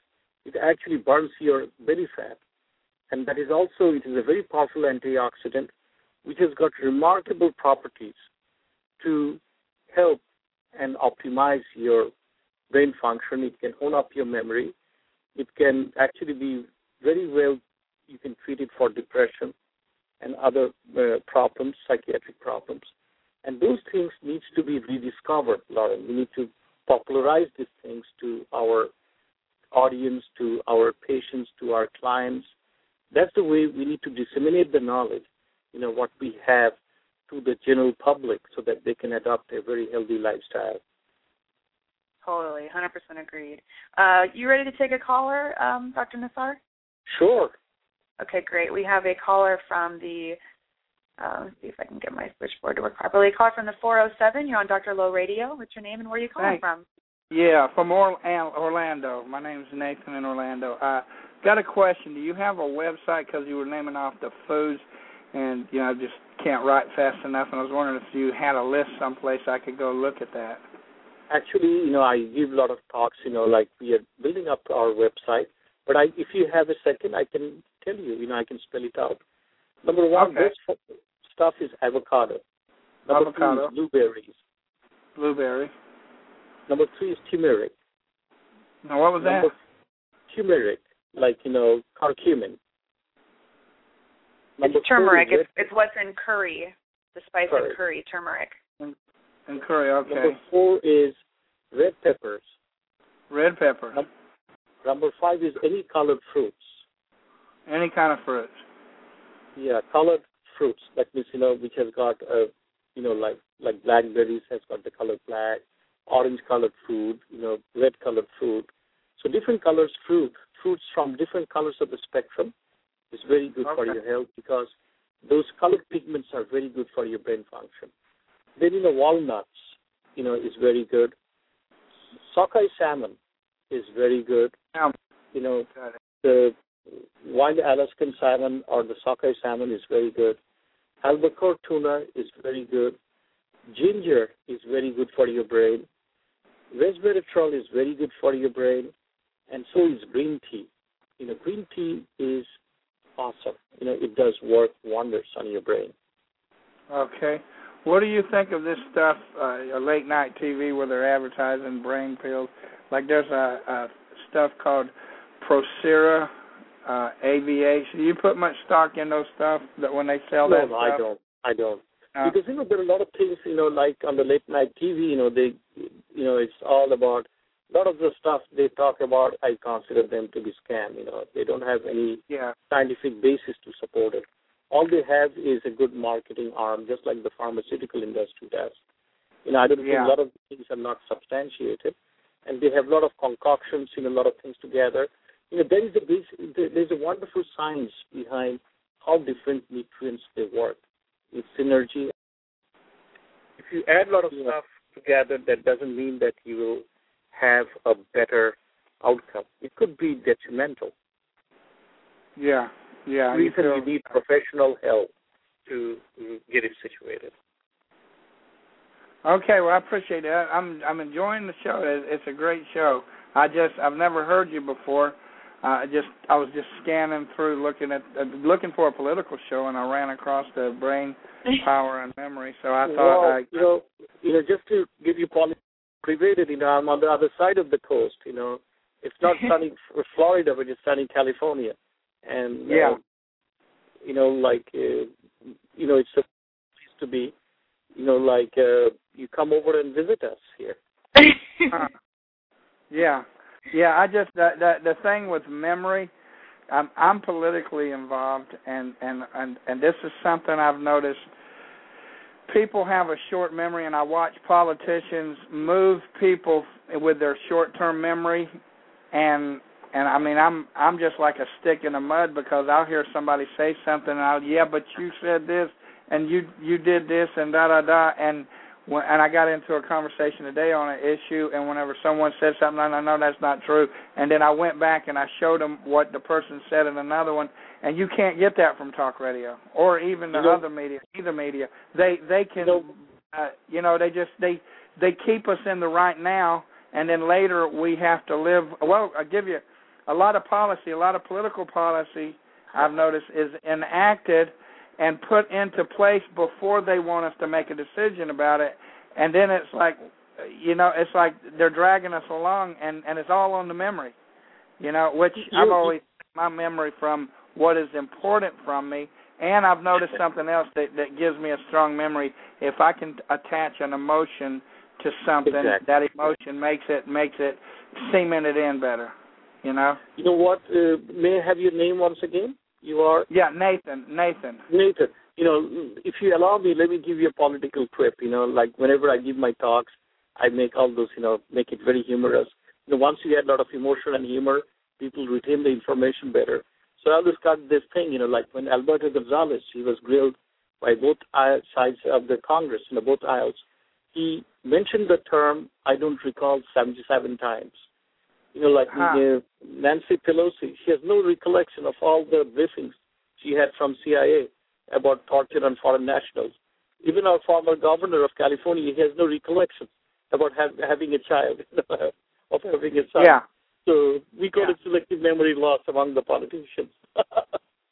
It actually burns your belly fat. And that is also, it is a very powerful antioxidant, which has got remarkable properties to help and optimize your brain function. It can hone up your memory. It can actually be very well, you can treat it for depression and other uh, problems, psychiatric problems. And those things need to be rediscovered, Lauren. We need to popularize these things to our audience, to our patients, to our clients. That's the way we need to disseminate the knowledge, you know, what we have to the general public so that they can adopt a very healthy lifestyle. Totally, one hundred percent agreed. Uh, you ready to take a caller, um, Doctor Nasar? Sure. Okay, great. We have a caller from the, uh, let's see if I can get my switchboard to work properly. Caller from the four oh seven. You're on Doctor Low Radio. What's your name and where are you calling Thanks. from? Yeah, from Orlando. My name's Nathan in Orlando. I got a question. Do you have a website? Because you were naming off the foods, and you know I just can't write fast enough. And I was wondering if you had a list someplace I could go look at that. Actually, you know, I give a lot of talks. You know, like we are building up our website. But I, if you have a second, I can tell you. You know, I can spell it out. Number one, okay. This stuff is avocado. Number avocado. Two is blueberries. Blueberry. Number three is turmeric. Now, what was Number that? Turmeric, like, you know, curcumin. Number it's turmeric. It's, it's what's in curry, the spice curry. of curry, turmeric. And, and curry, okay. Number four is red peppers. Red pepper. Number, number five is any colored fruits. Any kind of fruits. Yeah, colored fruits. That means, you know, which has got, uh, you know, like, like blackberries has got the color black. Orange-colored fruit, you know, red-colored fruit. So different colors fruit, fruits from different colors of the spectrum is very good okay. for your health because those colored pigments are very good for your brain function. Then, you know, walnuts, you know, is very good. Sockeye salmon is very good. Um, you know, the wild Alaskan salmon or the sockeye salmon is very good. Albacore tuna is very good. Ginger is very good for your brain. Resveratrol is very good for your brain, and so is green tea. You know, green tea is awesome. You know, it does work wonders on your brain. Okay. What do you think of this stuff, uh, late-night T V where they're advertising brain pills? Like there's a, a stuff called Procera uh, A V A. So do you put much stock in those stuff that when they sell no, that stuff? No, I don't. I don't. Uh, because, you know, there are a lot of things, you know, like on the late-night T V, you know, they, you know, it's all about, a lot of the stuff they talk about, I consider them to be scam, you know. They don't have any yeah. scientific basis to support it. All they have is a good marketing arm, just like the pharmaceutical industry does. You know, I don't yeah. think a lot of things are not substantiated. And they have a lot of concoctions, you know, a lot of things together. You know, there is a basic, there's a wonderful science behind how different nutrients they work. It's synergy. If you add a lot of stuff together, that doesn't mean that you will have a better outcome. It could be detrimental. Yeah, yeah. The reason you need professional help to get it situated. Okay, well, I appreciate that. I'm I'm enjoying the show. It's a great show. I just I've never heard you before. I uh, just I was just scanning through, looking at uh, looking for a political show, and I ran across the brain power and memory. So I thought, well, I, you know, you know, just to give you politics, you know, I'm on the other side of the coast. You know, it's not sunny Florida, but it's sunny California, and yeah, uh, you know, like uh, you know, it's a place to be. You know, like uh, you come over and visit us here. uh, yeah. Yeah, I just the, the the thing with memory, I'm, I'm politically involved, and, and, and, and this is something I've noticed. People have a short memory, and I watch politicians move people with their short-term memory, and and I mean I'm I'm just like a stick in the mud because I'll hear somebody say something, and I'll yeah, but you said this, and you you did this, and da da da, and. When, and I got into a conversation today on an issue, and whenever someone said something, I know that's not true, and then I went back and I showed them what the person said in another one, and you can't get that from talk radio or even the you know, other media, either media. They they can, you know, uh, you know, they just they they keep us in the right now, and then later we have to live. Well, I'll give you a lot of policy, a lot of political policy I've noticed is enacted and put into place before they want us to make a decision about it, And then it's like, you know, it's like they're dragging us along, and, and it's all on the memory, you know, which I've always my memory from what is important from me. And I've noticed something else that, that gives me a strong memory. If I can attach an emotion to something, exactly. that emotion makes it makes it cemented in better, you know? You know what? Uh, may I have your name once again? You are? Yeah, Nathan. Nathan. Nathan. You know, if you allow me, let me give you a political quip. You know, like whenever I give my talks, I make all those, you know, make it very humorous. You know, once you add a lot of emotion and humor, people retain the information better. So I always got this thing, you know, like when Alberto Gonzalez, he was grilled by both sides of the Congress, you know, both aisles. He mentioned the term, I don't recall, seventy-seven times. You know, like huh. uh, Nancy Pelosi, she has no recollection of all the briefings she had from C I A about torture on foreign nationals. Even our former governor of California, he has no recollection about have, having a child, of having a son. Yeah. So we call yeah. it selective memory loss among the politicians.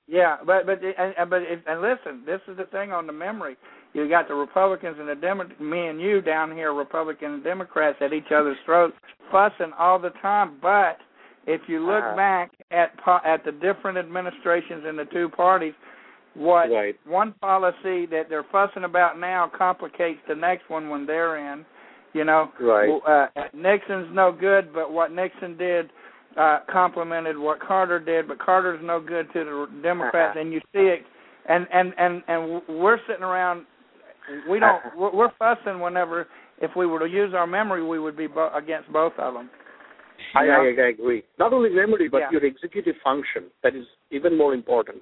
yeah, but but and, but if, and listen, this is the thing on the memory. You got the Republicans and the Demo- me and you down here, Republicans and Democrats at each other's throats, fussing all the time. But if you look uh, back at at the different administrations in the two parties, what right. one policy that they're fussing about now complicates the next one when they're in. You know, right. uh, Nixon's no good, but what Nixon did uh, complemented what Carter did, but Carter's no good to the Democrats, uh-huh. and you see it. And, and, and, and we're sitting around, we don't, uh-huh. we're fussing whenever, if we were to use our memory, we would be bo- against both of them. I, I, I agree. Not only memory, but yeah. your executive function, that is even more important.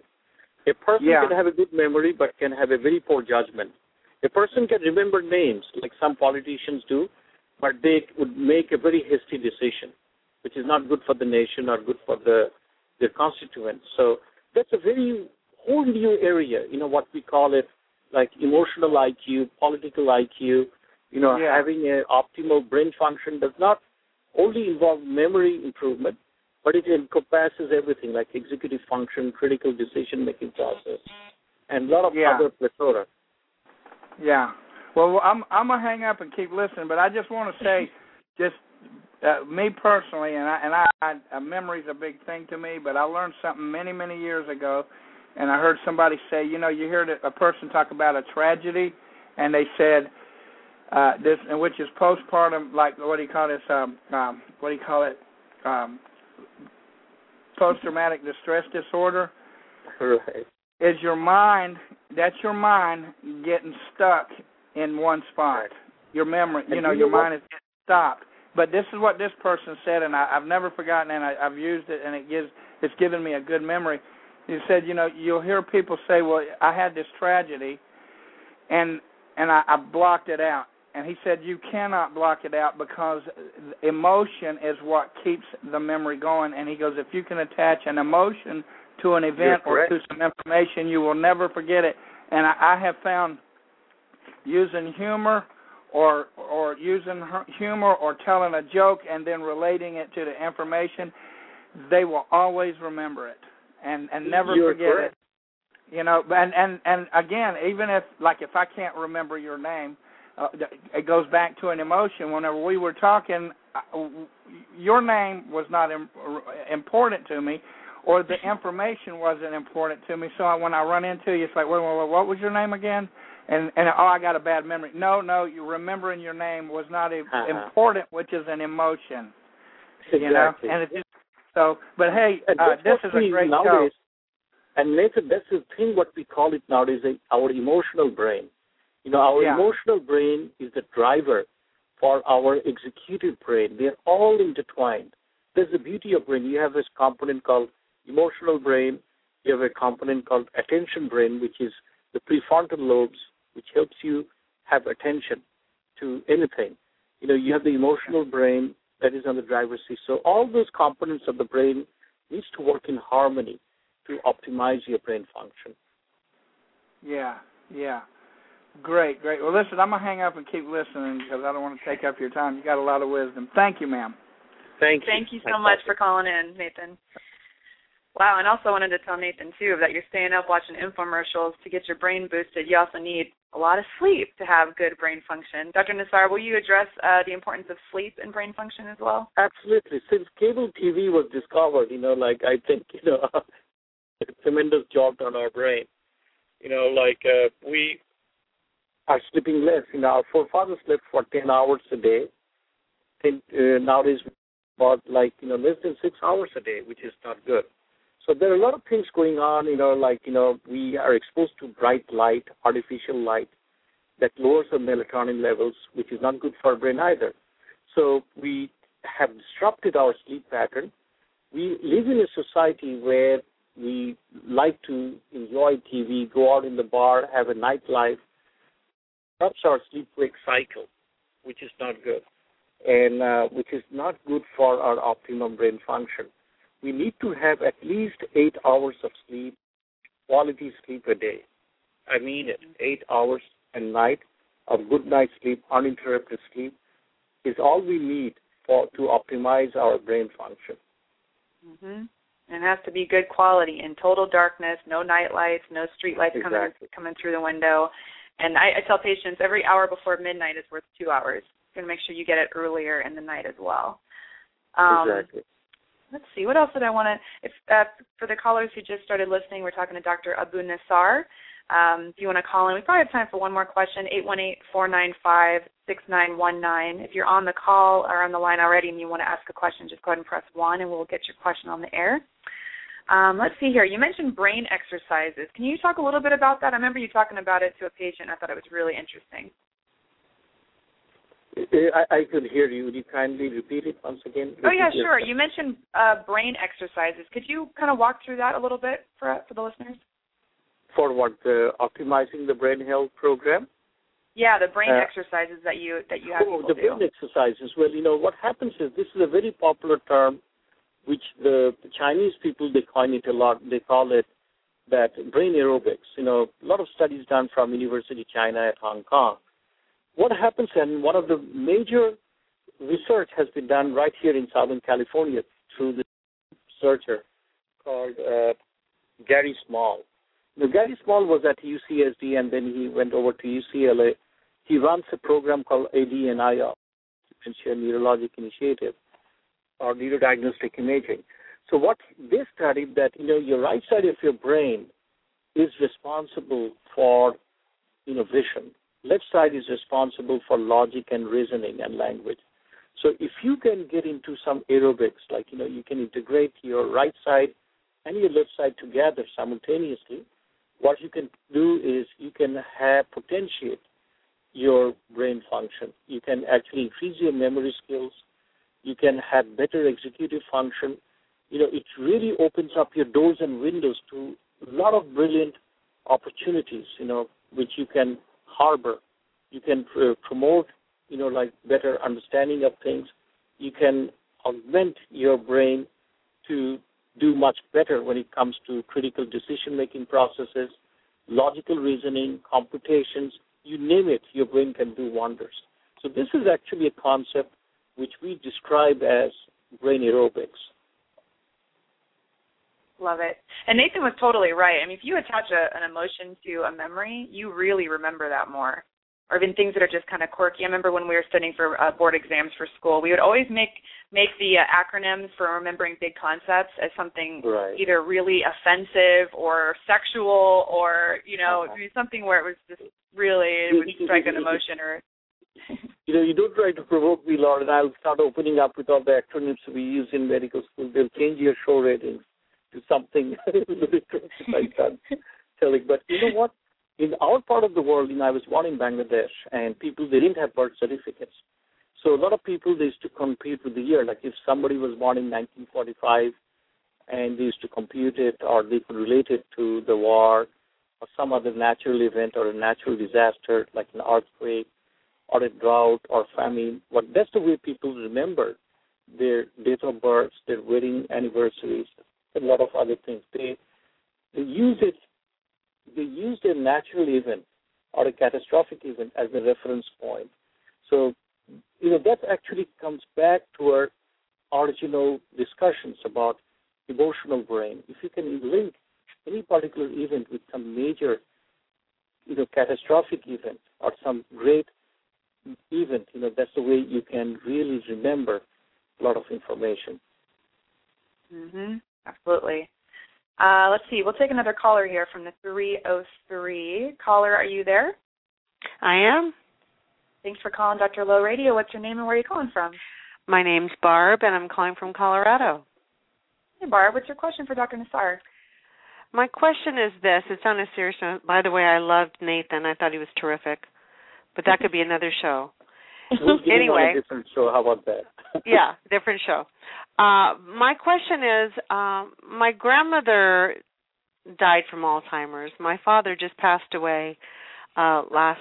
A person yeah. can have a good memory, but can have a very poor judgment. A person can remember names, like some politicians do, but they would make a very hasty decision, which is not good for the nation or good for the their constituents. So that's a very whole new area, you know, what we call it, like emotional I Q, political I Q. You know, yeah. having an optimal brain function does not only involve memory improvement, but it encompasses everything, like executive function, critical decision-making process, and a lot of yeah. other plethora. Yeah. Well, I'm I'm going to hang up and keep listening, but I just want to say, just uh, me personally, and I, and I, I, memory's a big thing to me, but I learned something many, many years ago, and I heard somebody say, you know, you heard a person talk about a tragedy, and they said, uh, this, and which is postpartum, like, what do you call this, um, um, what do you call it, um, post-traumatic distress disorder? Right. Is your mind, that's your mind getting stuck in one spot. Your memory, you know, your mind is getting stopped. But this is what this person said, and I, I've never forgotten, and I, I've used it, and it gives, it's given me a good memory. He said, you know, you'll hear people say, well, I had this tragedy, and and I, I blocked it out. And he said, you cannot block it out because emotion is what keeps the memory going. And he goes, if you can attach an emotion to an event or to some information, you will never forget it. And I, I have found using humor or or using her, humor or telling a joke and then relating it to the information, they will always remember it and, and never You're forget correct. It. You know, and, and, and again, even if, like, if I can't remember your name, uh, it goes back to an emotion. Whenever we were talking, uh, your name was not im- important to me, or the information wasn't important to me. So when I run into you, it's like, wait, wait, wait, what was your name again? And, and oh, I got a bad memory. No, no, you remembering your name was not a, uh-huh. important, which is an emotion. Exactly. You know? And it's just, so, but, hey, uh, this is a great nowadays, show. And, Nathan, that's the thing what we call it nowadays, our emotional brain. You know, our yeah. emotional brain is the driver for our executive brain. They're all intertwined. There's the beauty of brain. You have this component called emotional brain, you have a component called attention brain, which is the prefrontal lobes, which helps you have attention to anything. You know, you have the emotional brain that is on the driver's seat. So all those components of the brain needs to work in harmony to optimize your brain function. Yeah, yeah. Great, great. Well, listen, I'm going to hang up and keep listening because I don't want to take up your time. You got a lot of wisdom. Thank you, ma'am. Thank you. Thank you so Thank much you. for calling in, Nathan. Wow, and also wanted to tell Nathan, too, that you're staying up watching infomercials to get your brain boosted. You also need a lot of sleep to have good brain function. Doctor Nasar, will you address uh, the importance of sleep and brain function as well? Absolutely. Since cable T V was discovered, you know, like I think, you know, it's a tremendous job on our brain. You know, like uh, we are sleeping less. You know, our forefathers slept for ten hours a day. And, uh, nowadays, about like, you know, less than six hours a day, which is not good. So there are a lot of things going on, you know, like, you know, we are exposed to bright light, artificial light, that lowers our melatonin levels, which is not good for our brain either. So we have disrupted our sleep pattern. We live in a society where we like to enjoy T V, go out in the bar, have a nightlife. That's our sleep-wake cycle, which is not good, and uh, which is not good for our optimum brain function. We need to have at least eight hours of sleep, quality sleep a day. I mean it. Eight hours a night of good night's sleep, uninterrupted sleep, is all we need for to optimize our brain function. Mm-hmm. And it has to be good quality in total darkness, no night lights, no street lights exactly. coming, coming through the window. And I, I tell patients every hour before midnight is worth two hours. You're going to make sure you get it earlier in the night as well. Um, exactly. Let's see, what else did I want to, uh, for the callers who just started listening, we're talking to Doctor Abu Nasar. Um, if you want to call in, we probably have time for one more question, eight one eight, four nine five, six nine one nine. If you're on the call or on the line already and you want to ask a question, just go ahead and press one and we'll get your question on the air. Um, let's see here. You mentioned brain exercises. Can you talk a little bit about that? I remember you talking about it to a patient. I thought it was really interesting. I, I could hear you. Would you kindly repeat it once again? Repeat oh, yeah, sure. Yourself. You mentioned uh, brain exercises. Could you kind of walk through that a little bit for for the listeners? For what? The Optimizing the Brain Health program? Yeah, the brain uh, exercises that you that you have oh, people the do. Brain exercises. Well, you know, what happens is this is a very popular term, which the Chinese people, they coin it a lot. They call it that brain aerobics. You know, a lot of studies done from University of China at Hong Kong. What happens, and one of the major research has been done right here in Southern California through this researcher called uh, Gary Small. Now, Gary Small was at U C S D, and then he went over to U C L A. He runs a program called A D N I R, Dementia Neurologic Initiative, or Neurodiagnostic Imaging. So what they studied that, you know, your right side of your brain is responsible for, you know, vision. Left side is responsible for logic and reasoning and language. So if you can get into some aerobics, like, you know, you can integrate your right side and your left side together simultaneously, what you can do is you can have potentiate your brain function. You can actually increase your memory skills. You can have better executive function. You know, it really opens up your doors and windows to a lot of brilliant opportunities, you know, which you can harbor. You can pr- promote, you know, like better understanding of things. You can augment your brain to do much better when it comes to critical decision-making processes, logical reasoning, computations, you name it, your brain can do wonders. So this is actually a concept which we describe as brain aerobics. Love it. And Nathan was totally right. I mean, if you attach a, an emotion to a memory, you really remember that more. Or even things that are just kind of quirky. I remember when we were studying for uh, board exams for school, we would always make make the uh, acronyms for remembering big concepts as something right. either really offensive or sexual or, you know, uh-huh. something where it was just really it would strike an emotion or... You know, you don't try to provoke me, Lauren. I'll start opening up with all the acronyms we use in medical school. They'll change your show ratings. Something like that. But you know what? In our part of the world, you know, I was born in Bangladesh, and people, they didn't have birth certificates. So a lot of people, they used to compute with the year. Like if somebody was born in nineteen forty-five, and they used to compute it, or they could relate it to the war or some other natural event or a natural disaster, like an earthquake or a drought or famine. What That's the way people remember their date of birth, their wedding anniversaries, a lot of other things. They, they use it, they use a natural event or a catastrophic event as a reference point. So, you know, that actually comes back to our original discussions about emotional brain. If you can link any particular event with some major you know, catastrophic event or some great event, you know, that's the way you can really remember a lot of information. Mm-hmm. Absolutely. Uh, let's see. We'll take another caller here from the three oh three. Caller, are you there? I am. Thanks for calling Doctor Low Radio. What's your name and where are you calling from? My name's Barb, and I'm calling from Colorado. Hey, Barb. What's your question for Doctor Nasar? My question is this. It's on a serious note. By the way, I loved Nathan. I thought he was terrific. But that could be another show. We'll anyway. A different show. How about that? Yeah, different show. Uh, my question is, um, my grandmother died from Alzheimer's. My father just passed away uh, last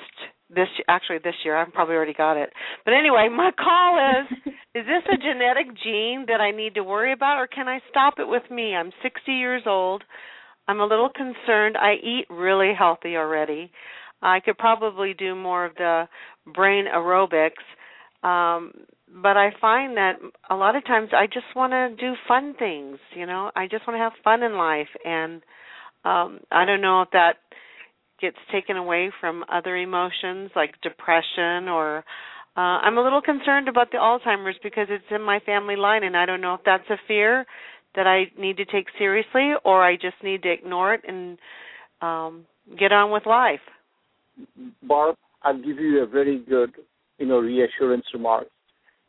this actually this year. I've probably already got it. But anyway, my call is, is this a genetic gene that I need to worry about, or can I stop it with me? I'm sixty years old. I'm a little concerned. I eat really healthy already. I could probably do more of the brain aerobics, um, but I find that a lot of times I just want to do fun things, you know. I just want to have fun in life, and um, I don't know if that gets taken away from other emotions like depression or uh, I'm a little concerned about the Alzheimer's because it's in my family line, and I don't know if that's a fear that I need to take seriously or I just need to ignore it and um, get on with life. Barb, I'll give you a very good, you know, reassurance remark.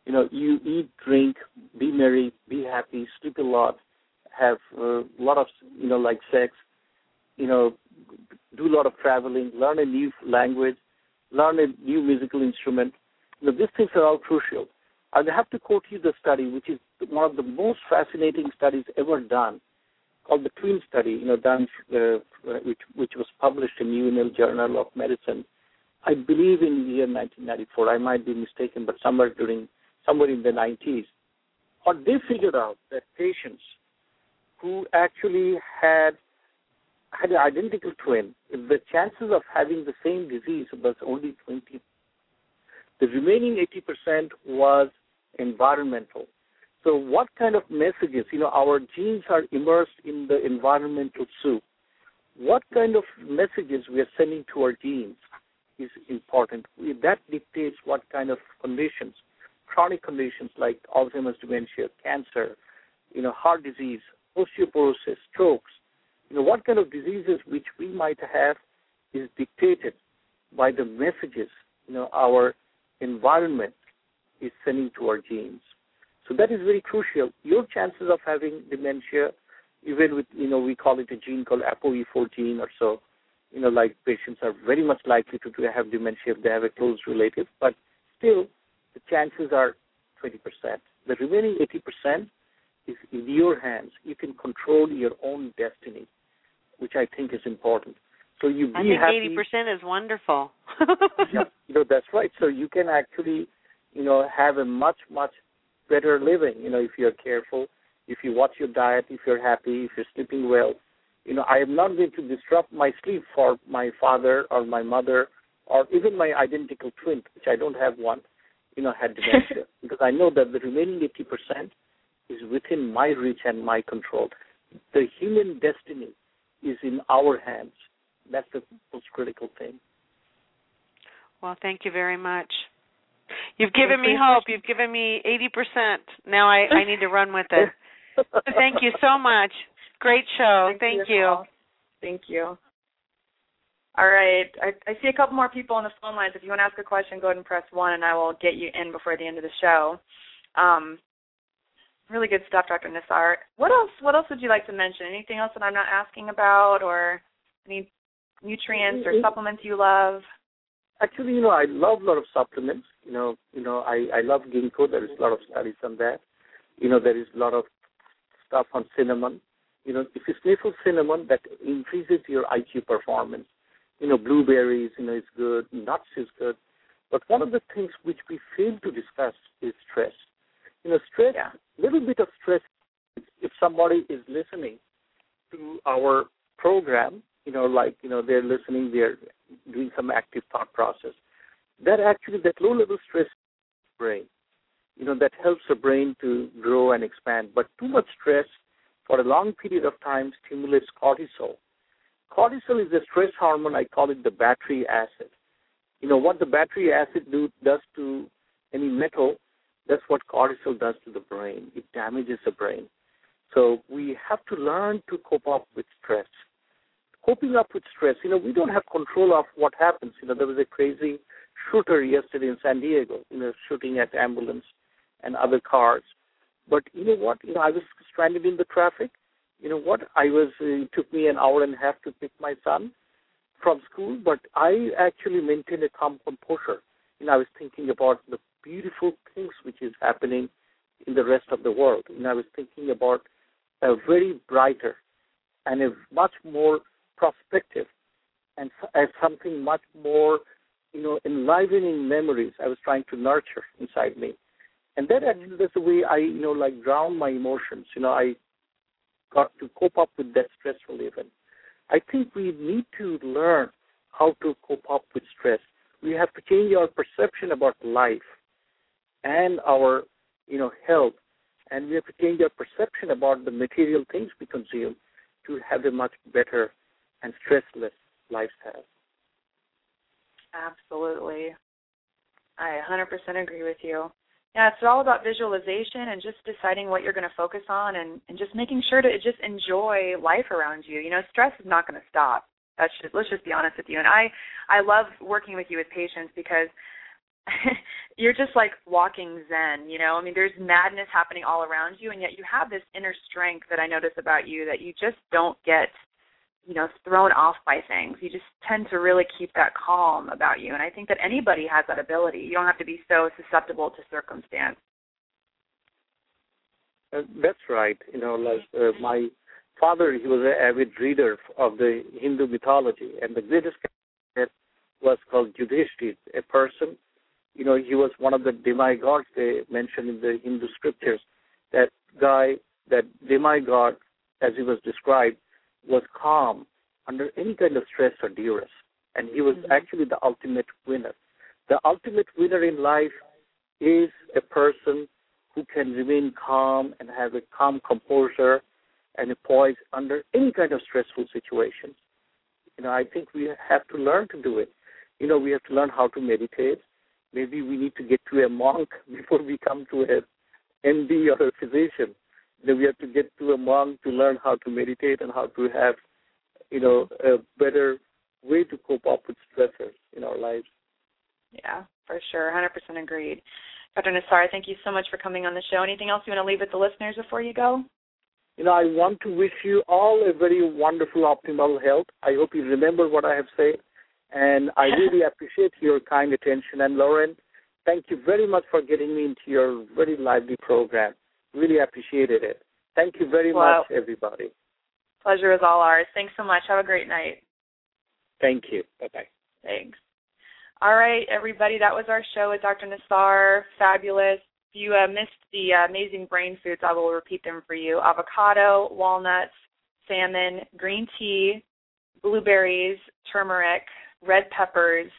You know, you eat, drink, be merry, be happy, sleep a lot, have a lot of, you know, like sex, you know, do a lot of traveling, learn a new language, learn a new musical instrument. You know, these things are all crucial. I have to quote you the study, which is one of the most fascinating studies ever done, called the Clean study, you know, done uh, which which was published in New England Journal of Medicine. I believe in the year nineteen ninety-four. I might be mistaken, but somewhere during somewhere in the nineties, or they figured out that patients who actually had had an identical twin, the chances of having the same disease was only twenty. The remaining eighty percent was environmental. So what kind of messages, you know, our genes are immersed in the environmental soup. What kind of messages we are sending to our genes is important. That dictates what kind of conditions, chronic conditions like Alzheimer's, dementia, cancer, you know, heart disease, osteoporosis, strokes. You know, what kind of diseases which we might have is dictated by the messages, you know, our environment is sending to our genes. So that is very crucial. Your chances of having dementia, even with, you know, we call it a gene called A P O E four gene or so, you know, like patients are very much likely to have dementia if they have a close relative, but still the chances are twenty percent. The remaining eighty percent is in your hands. You can control your own destiny, which I think is important. So you be I think happy. eighty percent is wonderful. Yeah, you know, that's right. So you can actually, you know, have a much, much better living, you know, if you're careful, if you watch your diet, if you're happy, if you're sleeping well. You know, I am not going to disrupt my sleep for my father or my mother or even my identical twin, which I don't have one, you know, had dementia because I know that the remaining eighty percent is within my reach and my control. The human destiny is in our hands. That's the most critical thing. Well, thank you very much. You've given me hope. You've given me eighty percent. Now I, I need to run with it. Thank you so much. Great show. Thank, Thank you. you. Thank you. All right. I, I see a couple more people on the phone lines. If you want to ask a question, go ahead and press one, and I will get you in before the end of the show. Um, really good stuff, Doctor Nasar. What else, what else would you like to mention? Anything else that I'm not asking about or any nutrients or supplements you love? Actually, you know, I love a lot of supplements. You know, you know, I, I love ginkgo. There is a lot of studies on that. You know, there is a lot of stuff on cinnamon. You know, if you sniffle cinnamon, that increases your I Q performance. You know, blueberries, you know, is good. Nuts is good. But one of the things which we fail to discuss is stress. You know, stress, a yeah. little bit of stress, if somebody is listening to our program, you know, like, you know, they're listening, they're doing some active thought process. That actually, that low-level stress brain, you know, that helps the brain to grow and expand. But too much stress for a long period of time stimulates cortisol. Cortisol is a stress hormone. I call it the battery acid. You know, what the battery acid do, does to any metal, that's what cortisol does to the brain. It damages the brain. So we have to learn to cope up with stress. Coping up with stress, you know, we don't have control of what happens. You know, there was a crazy shooter yesterday in San Diego, you know, shooting at ambulance and other cars. But you know what? You know, I was stranded in the traffic. You know what? I was, it took me an hour and a half to pick my son from school, but I actually maintained a calm composure. You know, I was thinking about the beautiful things which is happening in the rest of the world. You know, I was thinking about a very brighter and a much more prospective and as something much more, you know, enlivening memories I was trying to nurture inside me. And that actually, that's the way I, you know, like drown my emotions. You know, I got to cope up with that stressful event. I think we need to learn how to cope up with stress. We have to change our perception about life and our, you know, health. And we have to change our perception about the material things we consume to have a much better and stressless lifestyle. Absolutely. I one hundred percent agree with you. Yeah, it's all about visualization and just deciding what you're going to focus on and, and just making sure to just enjoy life around you. You know, stress is not going to stop. That's just, let's just be honest with you. And I, I love working with you with patients because you're just like walking Zen, you know. I mean, there's madness happening all around you, and yet you have this inner strength that I notice about you that you just don't get, you know, thrown off by things. You just tend to really keep that calm about you. And I think that anybody has that ability. You don't have to be so susceptible to circumstance. Uh, that's right. You know, like uh, my father, he was an avid reader of the Hindu mythology. And the greatest character was called Yudhishthira, a person. You know, he was one of the demigods they mentioned in the Hindu scriptures. That guy, that demigod, as he was described, was calm under any kind of stress or duress. And he was mm-hmm. actually the ultimate winner. The ultimate winner in life is a person who can remain calm and have a calm composure and a poise under any kind of stressful situation. You know, I think we have to learn to do it. You know, we have to learn how to meditate. Maybe we need to get to a monk before we come to an M D or a physician. Then we have to get to a monk to learn how to meditate and how to have, you know, a better way to cope up with stressors in our lives. Yeah, for sure. one hundred percent agreed. Doctor Nasar, thank you so much for coming on the show. Anything else you want to leave with the listeners before you go? You know, I want to wish you all a very wonderful, optimal health. I hope you remember what I have said. And I really appreciate your kind attention. And, Lauren, thank you very much for getting me into your very lively program. Really appreciated it. Thank you very well, much, everybody. Pleasure is all ours. Thanks so much. Have a great night. Thank you. Bye-bye. Thanks. All right, everybody, that was our show with Doctor Nasar. Fabulous. If you uh, missed the uh, amazing brain foods, I will repeat them for you. Avocado, walnuts, salmon, green tea, blueberries, turmeric, red peppers,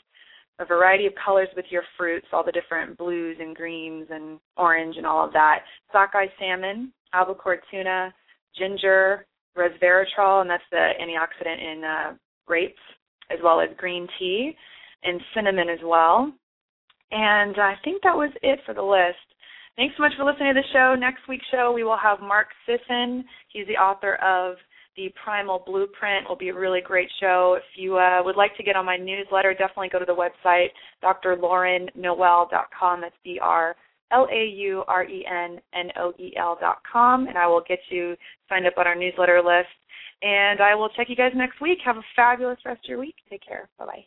a variety of colors with your fruits, all the different blues and greens and orange and all of that. Sockeye salmon, albacore tuna, ginger, resveratrol, and that's the antioxidant in uh, grapes, as well as green tea and cinnamon as well. And I think that was it for the list. Thanks so much for listening to the show. Next week's show, we will have Mark Sisson. He's the author of The Primal Blueprint. Will be a really great show. If you uh, would like to get on my newsletter, definitely go to the website, Dr Lauren Noel dot com. That's D R L A U R E N N O E L dot com, and I will get you signed up on our newsletter list. And I will check you guys next week. Have a fabulous rest of your week. Take care. Bye-bye.